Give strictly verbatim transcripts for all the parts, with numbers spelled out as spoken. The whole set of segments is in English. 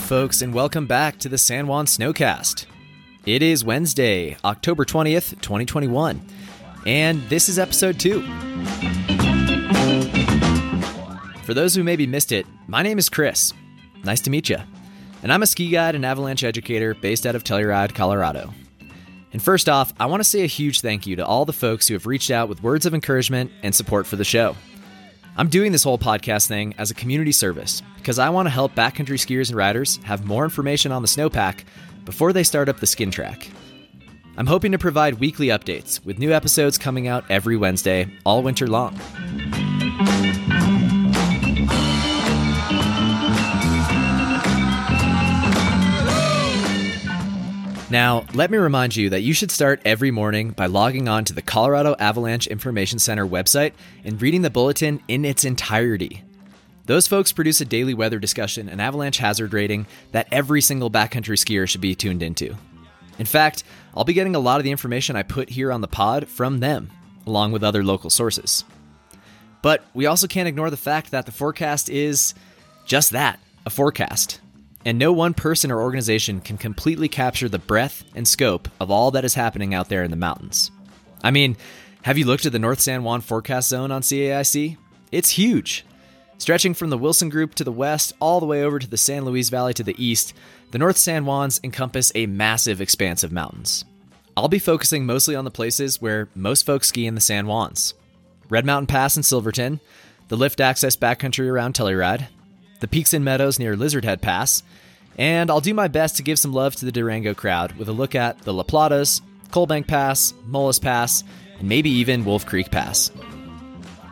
folks, and welcome back to the San Juan Snowcast. It is Wednesday, October twentieth, twenty twenty-one, and this is episode two. For those who maybe missed it, my name is Chris. Nice to meet you. And I'm a ski guide and avalanche educator based out of Telluride, Colorado. And first off, I want to say a huge thank you to all the folks who have reached out with words of encouragement and support for the show. I'm doing this whole podcast thing as a community service because I want to help backcountry skiers and riders have more information on the snowpack before they start up the skin track. I'm hoping to provide weekly updates with new episodes coming out every Wednesday, all winter long. Now, let me remind you that you should start every morning by logging on to the Colorado Avalanche Information Center website and reading the bulletin in its entirety. Those folks produce a daily weather discussion and avalanche hazard rating that every single backcountry skier should be tuned into. In fact, I'll be getting a lot of the information I put here on the pod from them, along with other local sources. But we also can't ignore the fact that the forecast is just that, a forecast. And no one person or organization can completely capture the breadth and scope of all that is happening out there in the mountains. I mean, have you looked at the North San Juan forecast zone on C A I C? It's huge. Stretching from the Wilson Group to the west, all the way over to the San Luis Valley to the east, the North San Juans encompass a massive expanse of mountains. I'll be focusing mostly on the places where most folks ski in the San Juans. Red Mountain Pass in Silverton, the lift access backcountry around Telluride, the peaks and meadows near Lizardhead Pass, and I'll do my best to give some love to the Durango crowd with a look at the La Plata's, Coalbank Pass, Molas Pass, and maybe even Wolf Creek Pass.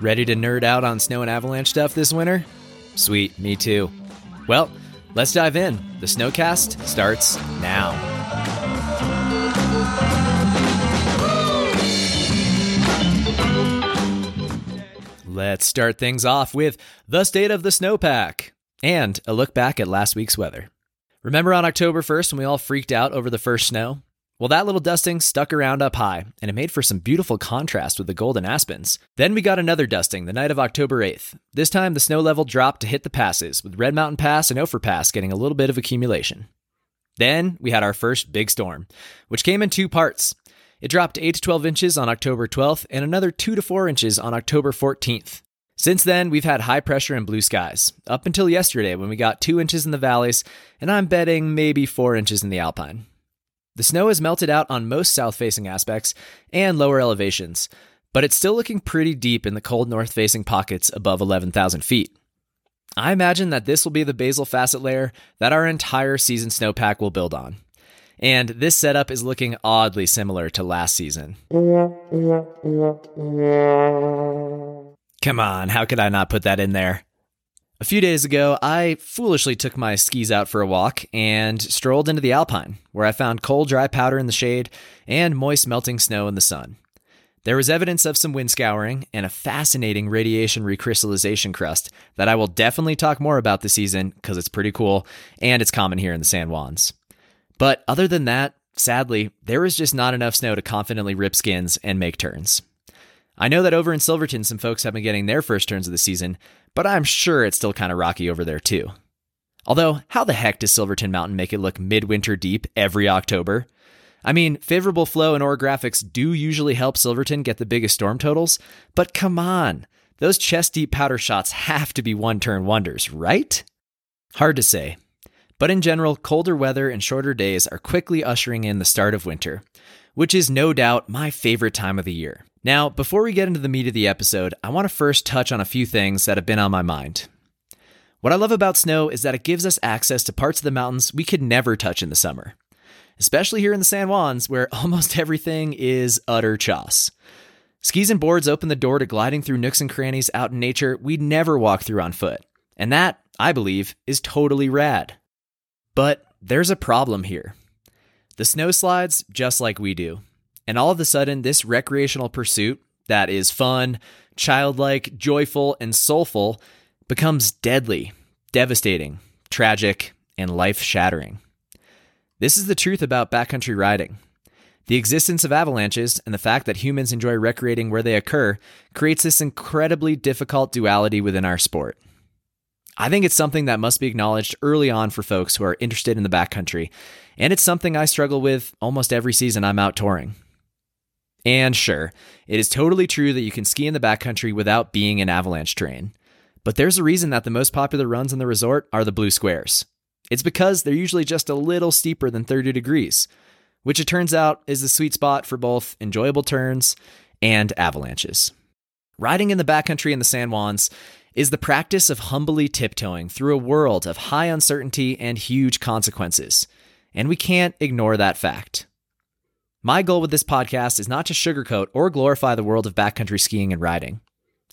Ready to nerd out on snow and avalanche stuff this winter? Sweet, me too. Well, let's dive in. The Snowcast starts now. Let's start things off with the state of the snowpack and a look back at last week's weather. Remember on October first when we all freaked out over the first snow? Well, that little dusting stuck around up high, and it made for some beautiful contrast with the golden aspens. Then we got another dusting the night of October eighth. This time, the snow level dropped to hit the passes, with Red Mountain Pass and Ophir Pass getting a little bit of accumulation. Then we had our first big storm, which came in two parts. It dropped eight to twelve inches on October twelfth and another two to four inches on October fourteenth. Since then, we've had high pressure and blue skies, up until yesterday when we got two inches in the valleys, and I'm betting maybe four inches in the alpine. The snow has melted out on most south-facing aspects and lower elevations, but it's still looking pretty deep in the cold north-facing pockets above eleven thousand feet. I imagine that this will be the basal facet layer that our entire season snowpack will build on. And this setup is looking oddly similar to last season. Come on, how could I not put that in there? A few days ago, I foolishly took my skis out for a walk and strolled into the Alpine, where I found cold, dry powder in the shade and moist, melting snow in the sun. There was evidence of some wind scouring and a fascinating radiation recrystallization crust that I will definitely talk more about this season because it's pretty cool and it's common here in the San Juans. But other than that, sadly, there is just not enough snow to confidently rip skins and make turns. I know that over in Silverton, some folks have been getting their first turns of the season, but I'm sure it's still kind of rocky over there too. Although, how the heck does Silverton Mountain make it look midwinter deep every October? I mean, favorable flow and orographics do usually help Silverton get the biggest storm totals, but come on, those chest-deep powder shots have to be one-turn wonders, right? Hard to say. But in general, colder weather and shorter days are quickly ushering in the start of winter, which is no doubt my favorite time of the year. Now, before we get into the meat of the episode, I want to first touch on a few things that have been on my mind. What I love about snow is that it gives us access to parts of the mountains we could never touch in the summer, especially here in the San Juans, where almost everything is utter chaos. Skis and boards open the door to gliding through nooks and crannies out in nature we'd never walk through on foot, and that, I believe, is totally rad. But there's a problem here. The snow slides just like we do. And all of a sudden, this recreational pursuit that is fun, childlike, joyful, and soulful becomes deadly, devastating, tragic, and life-shattering. This is the truth about backcountry riding. The existence of avalanches and the fact that humans enjoy recreating where they occur creates this incredibly difficult duality within our sport. I think it's something that must be acknowledged early on for folks who are interested in the backcountry, and it's something I struggle with almost every season I'm out touring. And sure, it is totally true that you can ski in the backcountry without being in avalanche terrain, but there's a reason that the most popular runs in the resort are the blue squares. It's because they're usually just a little steeper than thirty degrees, which it turns out is the sweet spot for both enjoyable turns and avalanches. Riding in the backcountry in the San Juans is the practice of humbly tiptoeing through a world of high uncertainty and huge consequences, and we can't ignore that fact. My goal with this podcast is not to sugarcoat or glorify the world of backcountry skiing and riding.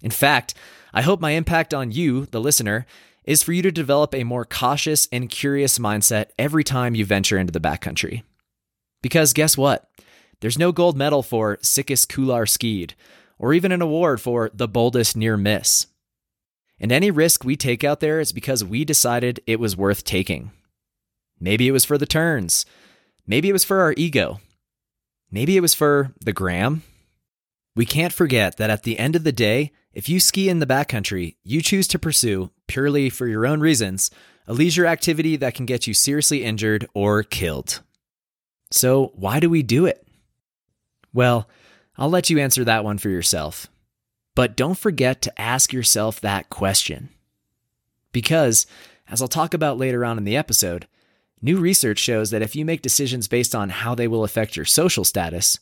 In fact, I hope my impact on you, the listener, is for you to develop a more cautious and curious mindset every time you venture into the backcountry. Because guess what? There's no gold medal for sickest couloir skied, or even an award for the boldest near miss. And any risk we take out there is because we decided it was worth taking. Maybe it was for the turns. Maybe it was for our ego. Maybe it was for the gram. We can't forget that at the end of the day, if you ski in the backcountry, you choose to pursue, purely for your own reasons, a leisure activity that can get you seriously injured or killed. So why do we do it? Well, I'll let you answer that one for yourself. But don't forget to ask yourself that question. Because, as I'll talk about later on in the episode, new research shows that if you make decisions based on how they will affect your social status,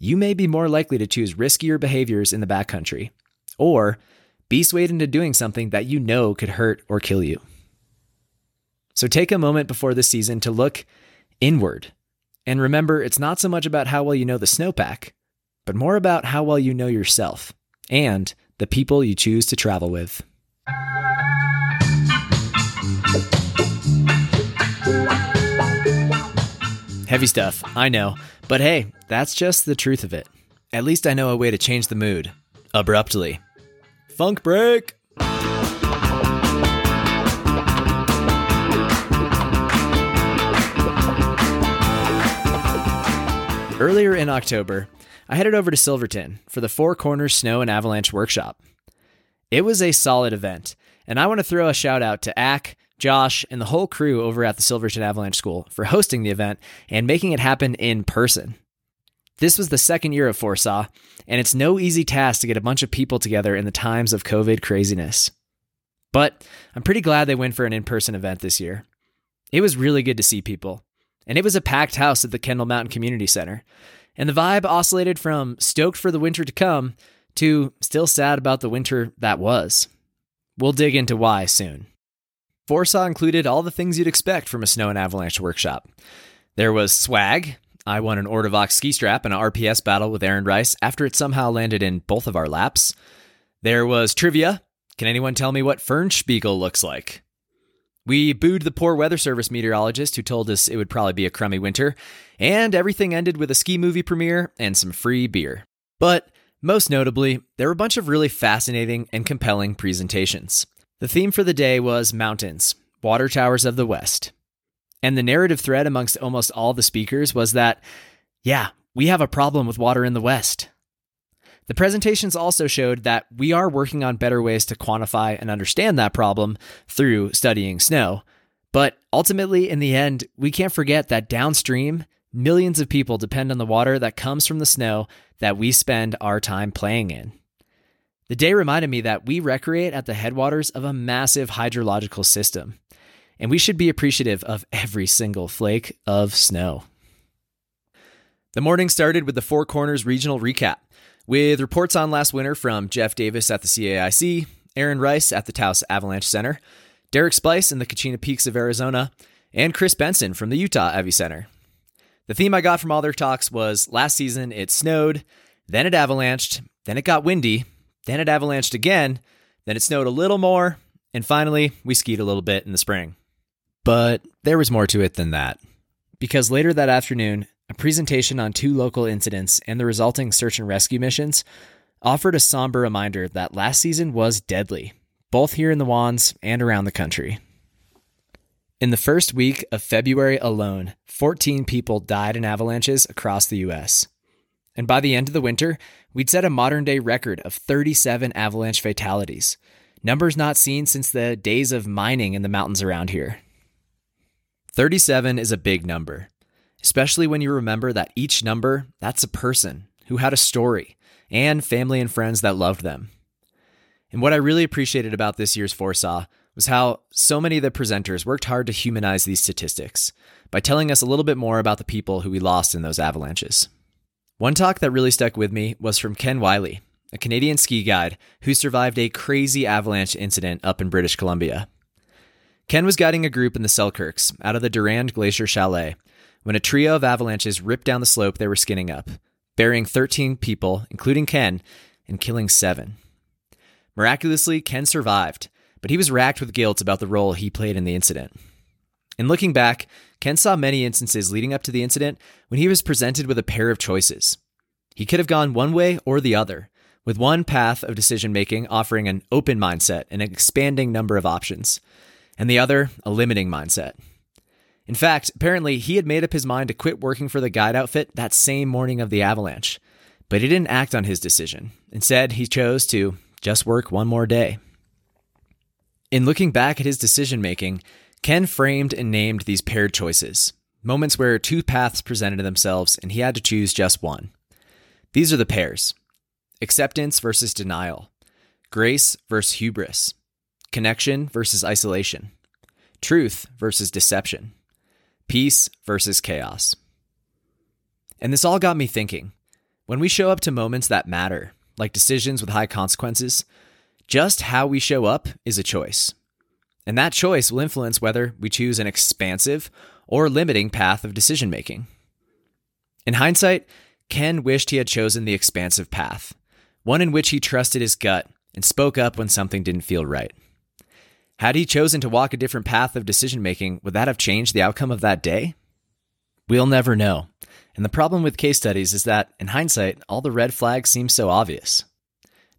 you may be more likely to choose riskier behaviors in the backcountry, or be swayed into doing something that you know could hurt or kill you. So take a moment before this season to look inward. And remember, it's not so much about how well you know the snowpack, but more about how well you know yourself and the people you choose to travel with. Heavy stuff, I know, but hey, that's just the truth of it. At least I know a way to change the mood, abruptly. Funk break! Earlier in October, I headed over to Silverton for the Four Corners Snow and Avalanche Workshop. It was a solid event, and I want to throw a shout out to Ack, Josh, and the whole crew over at the Silverton Avalanche School for hosting the event and making it happen in person. This was the second year of four SAW, and it's no easy task to get a bunch of people together in the times of COVID craziness. But I'm pretty glad they went for an in-person event this year. It was really good to see people, and it was a packed house at the Kendall Mountain Community Center. And the vibe oscillated from stoked for the winter to come to still sad about the winter that was. We'll dig into why soon. four SAW included all the things you'd expect from a snow and avalanche workshop. There was swag. I won an Ortovox ski strap in a R P S battle with Aaron Rice after it somehow landed in both of our laps. There was trivia. Can anyone tell me what Fernspiegel looks like? We booed the poor weather service meteorologist who told us it would probably be a crummy winter, and everything ended with a ski movie premiere and some free beer. But most notably, there were a bunch of really fascinating and compelling presentations. The theme for the day was mountains, water towers of the West. And the narrative thread amongst almost all the speakers was that, yeah, we have a problem with water in the West. The presentations also showed that we are working on better ways to quantify and understand that problem through studying snow. But ultimately, in the end, we can't forget that downstream, millions of people depend on the water that comes from the snow that we spend our time playing in. The day reminded me that we recreate at the headwaters of a massive hydrological system, and we should be appreciative of every single flake of snow. The morning started with the Four Corners Regional Recap, with reports on last winter from Jeff Davis at the C A I C, Aaron Rice at the Taos Avalanche Center, Derek Spice in the Kachina Peaks of Arizona, and Chris Benson from the Utah Avi Center. The theme I got from all their talks was last season it snowed, then it avalanched, then it got windy, then it avalanched again, then it snowed a little more, and finally we skied a little bit in the spring. But there was more to it than that, because later that afternoon, a presentation on two local incidents and the resulting search and rescue missions offered a somber reminder that last season was deadly, both here in the Wands and around the country. In the first week of February alone, fourteen people died in avalanches across the U S. And by the end of the winter, we'd set a modern-day record of thirty-seven avalanche fatalities, Numbers not seen since the days of mining in the mountains around here. thirty-seven is a big number, especially when you remember that each number, that's a person who had a story and family and friends that loved them. And what I really appreciated about this year's four SAW was how so many of the presenters worked hard to humanize these statistics by telling us a little bit more about the people who we lost in those avalanches. One talk that really stuck with me was from Ken Wylie, a Canadian ski guide who survived a crazy avalanche incident up in British Columbia. Ken was guiding a group in the Selkirks out of the Durand Glacier Chalet when a trio of avalanches ripped down the slope they were skinning up, burying thirteen people, including Ken, and killing seven. Miraculously, Ken survived, but he was racked with guilt about the role he played in the incident. In looking back, Ken saw many instances leading up to the incident when he was presented with a pair of choices. He could have gone one way or the other, with one path of decision-making offering an open mindset and an expanding number of options, and the other, a limiting mindset. In fact, apparently, he had made up his mind to quit working for the guide outfit that same morning of the avalanche, but he didn't act on his decision. Instead, he chose to just work one more day. In looking back at his decision-making, Ken framed and named these paired choices, moments where two paths presented themselves and he had to choose just one. These are the pairs: acceptance versus denial, grace versus hubris, connection versus isolation, truth versus deception, peace versus chaos. And this all got me thinking, when we show up to moments that matter, like decisions with high consequences, just how we show up is a choice. And that choice will influence whether we choose an expansive or limiting path of decision-making. In hindsight, Ken wished he had chosen the expansive path, one in which he trusted his gut and spoke up when something didn't feel right. Had he chosen to walk a different path of decision-making, would that have changed the outcome of that day? We'll never know. And the problem with case studies is that, in hindsight, all the red flags seem so obvious.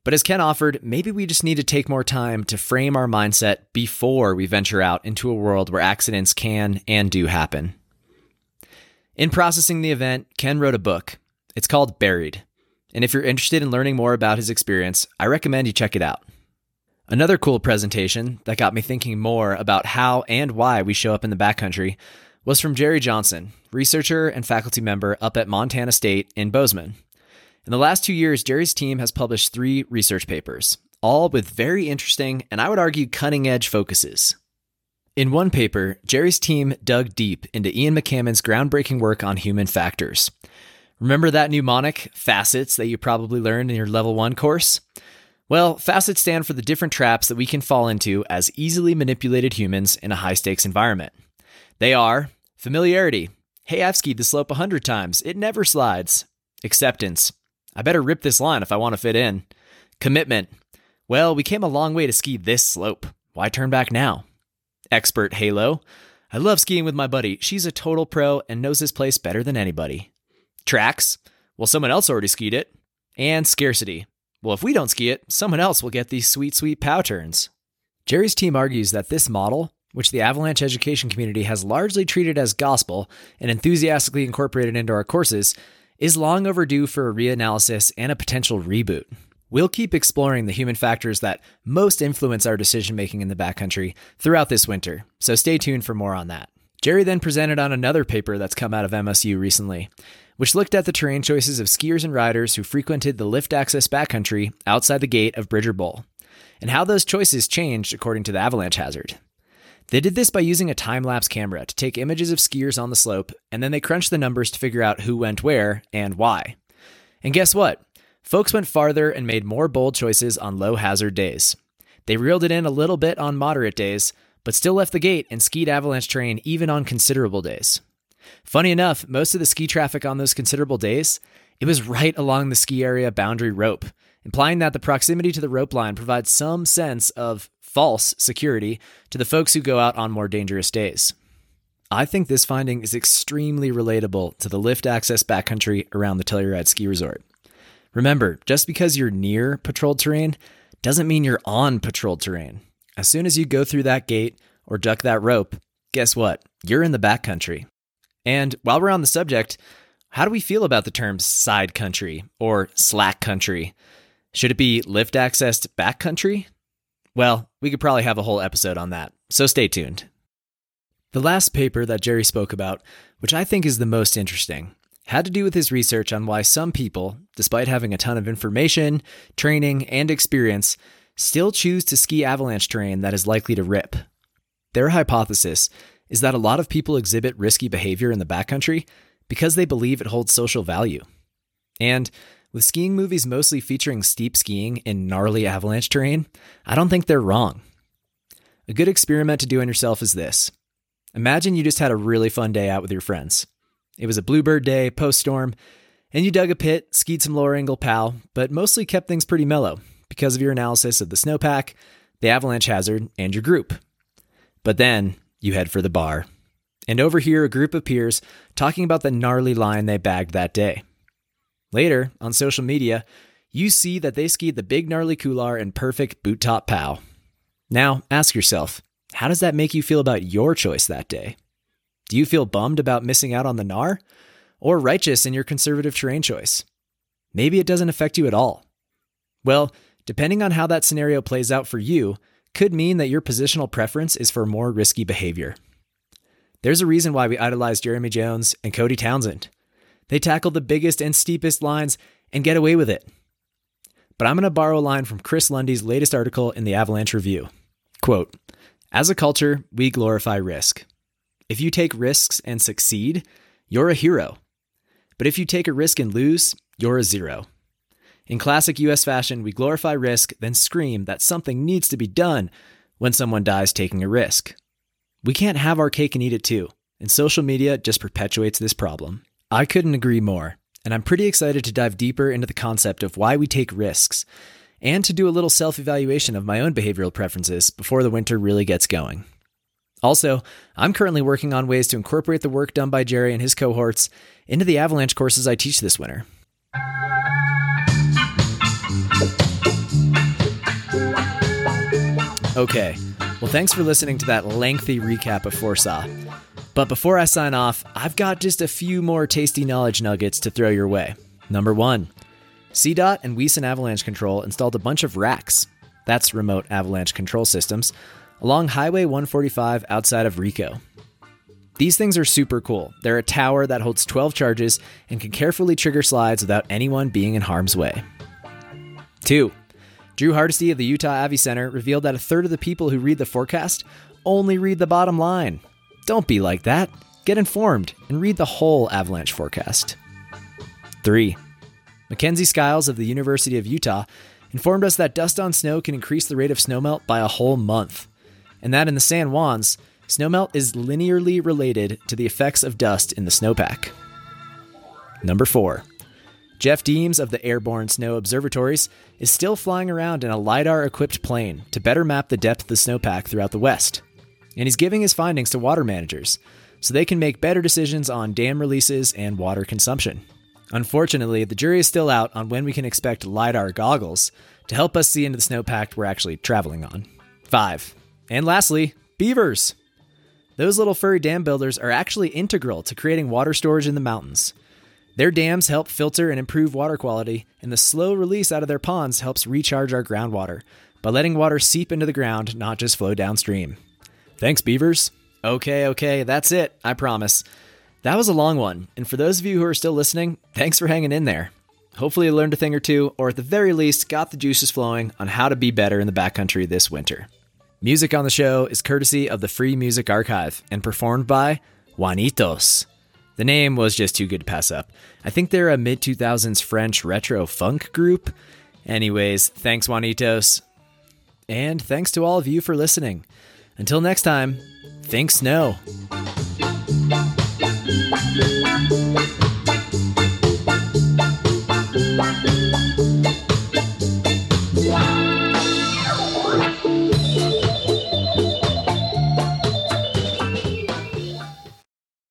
But as Ken offered, maybe we just need to take more time to frame our mindset before we venture out into a world where accidents can and do happen. In processing the event, Ken wrote a book. It's called Buried. And if you're interested in learning more about his experience, I recommend you check it out. Another cool presentation that got me thinking more about how and why we show up in the backcountry was from Jerry Johnson, researcher and faculty member up at Montana State in Bozeman. In the last two years, Jerry's team has published three research papers, all with very interesting and I would argue cutting-edge focuses. In one paper, Jerry's team dug deep into Ian McCammon's groundbreaking work on human factors. Remember that mnemonic, facets, that you probably learned in your level one course? Well, facets stand for the different traps that we can fall into as easily manipulated humans in a high-stakes environment. They are familiarity. Hey, I've skied the slope a hundred times. It never slides. Acceptance. I better rip this line if I want to fit in. Commitment. Well, we came a long way to ski this slope. Why turn back now? Expert halo. I love skiing with my buddy. She's a total pro and knows this place better than anybody. Tracks. Well, someone else already skied it. And scarcity. Well, if we don't ski it, someone else will get these sweet, sweet pow turns. Jerry's team argues that this model, which the avalanche education community has largely treated as gospel and enthusiastically incorporated into our courses, is long overdue for a reanalysis and a potential reboot. We'll keep exploring the human factors that most influence our decision-making in the backcountry throughout this winter, so stay tuned for more on that. Jerry then presented on another paper that's come out of M S U recently, which looked at the terrain choices of skiers and riders who frequented the lift access backcountry outside the gate of Bridger Bowl, and how those choices changed according to the avalanche hazard. They did this by using a time-lapse camera to take images of skiers on the slope, and then they crunched the numbers to figure out who went where and why. And guess what? Folks went farther and made more bold choices on low-hazard days. They reeled it in a little bit on moderate days, but still left the gate and skied avalanche terrain even on considerable days. Funny enough, most of the ski traffic on those considerable days, it was right along the ski area boundary rope, implying that the proximity to the rope line provides some sense of false security to the folks who go out on more dangerous days. I think this finding is extremely relatable to the lift access backcountry around the Telluride Ski Resort. Remember, just because you're near patrolled terrain doesn't mean you're on patrolled terrain. As soon as you go through that gate or duck that rope, guess what? You're in the backcountry. And while we're on the subject, how do we feel about the terms side country or slack country? Should it be lift accessed backcountry? Well, we could probably have a whole episode on that, so stay tuned. The last paper that Jerry spoke about, which I think is the most interesting, had to do with his research on why some people, despite having a ton of information, training, and experience, still choose to ski avalanche terrain that is likely to rip. Their hypothesis is that a lot of people exhibit risky behavior in the backcountry because they believe it holds social value. And with skiing movies mostly featuring steep skiing in gnarly avalanche terrain, I don't think they're wrong. A good experiment to do on yourself is this. Imagine you just had a really fun day out with your friends. It was a bluebird day, post-storm, and you dug a pit, skied some lower angle pow, but mostly kept things pretty mellow because of your analysis of the snowpack, the avalanche hazard, and your group. But then you head for the bar, and overhear a group of peers talking about the gnarly line they bagged that day. Later, on social media, you see that they skied the big gnarly couloir and perfect boot-top pow. Now, ask yourself, how does that make you feel about your choice that day? Do you feel bummed about missing out on the gnar? Or righteous in your conservative terrain choice? Maybe it doesn't affect you at all. Well, depending on how that scenario plays out for you, could mean that your positional preference is for more risky behavior. There's a reason why we idolize Jeremy Jones and Cody Townsend. They tackle the biggest and steepest lines and get away with it. But I'm going to borrow a line from Chris Lundy's latest article in the Avalanche Review. Quote, "As a culture, we glorify risk. If you take risks and succeed, you're a hero. But if you take a risk and lose, you're a zero. In classic U S fashion, we glorify risk, then scream that something needs to be done when someone dies taking a risk. We can't have our cake and eat it too, and social media just perpetuates this problem." I couldn't agree more, and I'm pretty excited to dive deeper into the concept of why we take risks, and to do a little self-evaluation of my own behavioral preferences before the winter really gets going. Also, I'm currently working on ways to incorporate the work done by Jerry and his cohorts into the avalanche courses I teach this winter. Okay, well thanks for listening to that lengthy recap of four SAW. But before I sign off, I've got just a few more tasty knowledge nuggets to throw your way. Number one, C DOT and Wieson Avalanche Control installed a bunch of racks, that's remote avalanche control systems, along Highway one forty-five outside of Rico. These things are super cool. They're a tower that holds twelve charges and can carefully trigger slides without anyone being in harm's way. Two, Drew Hardesty of the Utah Avi Center revealed that a third of the people who read the forecast only read the bottom line. Don't be like that. Get informed and read the whole avalanche forecast. Three, Mackenzie Skiles of the University of Utah informed us that dust on snow can increase the rate of snowmelt by a whole month, and that in the San Juans, snowmelt is linearly related to the effects of dust in the snowpack. Number four, Jeff Deems of the Airborne Snow Observatories is still flying around in a LiDAR-equipped plane to better map the depth of the snowpack throughout the West, and he's giving his findings to water managers so they can make better decisions on dam releases and water consumption. Unfortunately, the jury is still out on when we can expect LiDAR goggles to help us see into the snowpack we're actually traveling on. Five. And lastly, beavers. Those little furry dam builders are actually integral to creating water storage in the mountains. Their dams help filter and improve water quality, and the slow release out of their ponds helps recharge our groundwater by letting water seep into the ground, not just flow downstream. Thanks, beavers. Okay, okay, that's it, I promise. That was a long one, and for those of you who are still listening, thanks for hanging in there. Hopefully you learned a thing or two, or at the very least, got the juices flowing on how to be better in the backcountry this winter. Music on the show is courtesy of the Free Music Archive and performed by Juanitos. The name was just too good to pass up. I think they're a mid two thousands French retro funk group. Anyways, thanks Juanitos. And thanks to all of you for listening. Until next time, think snow.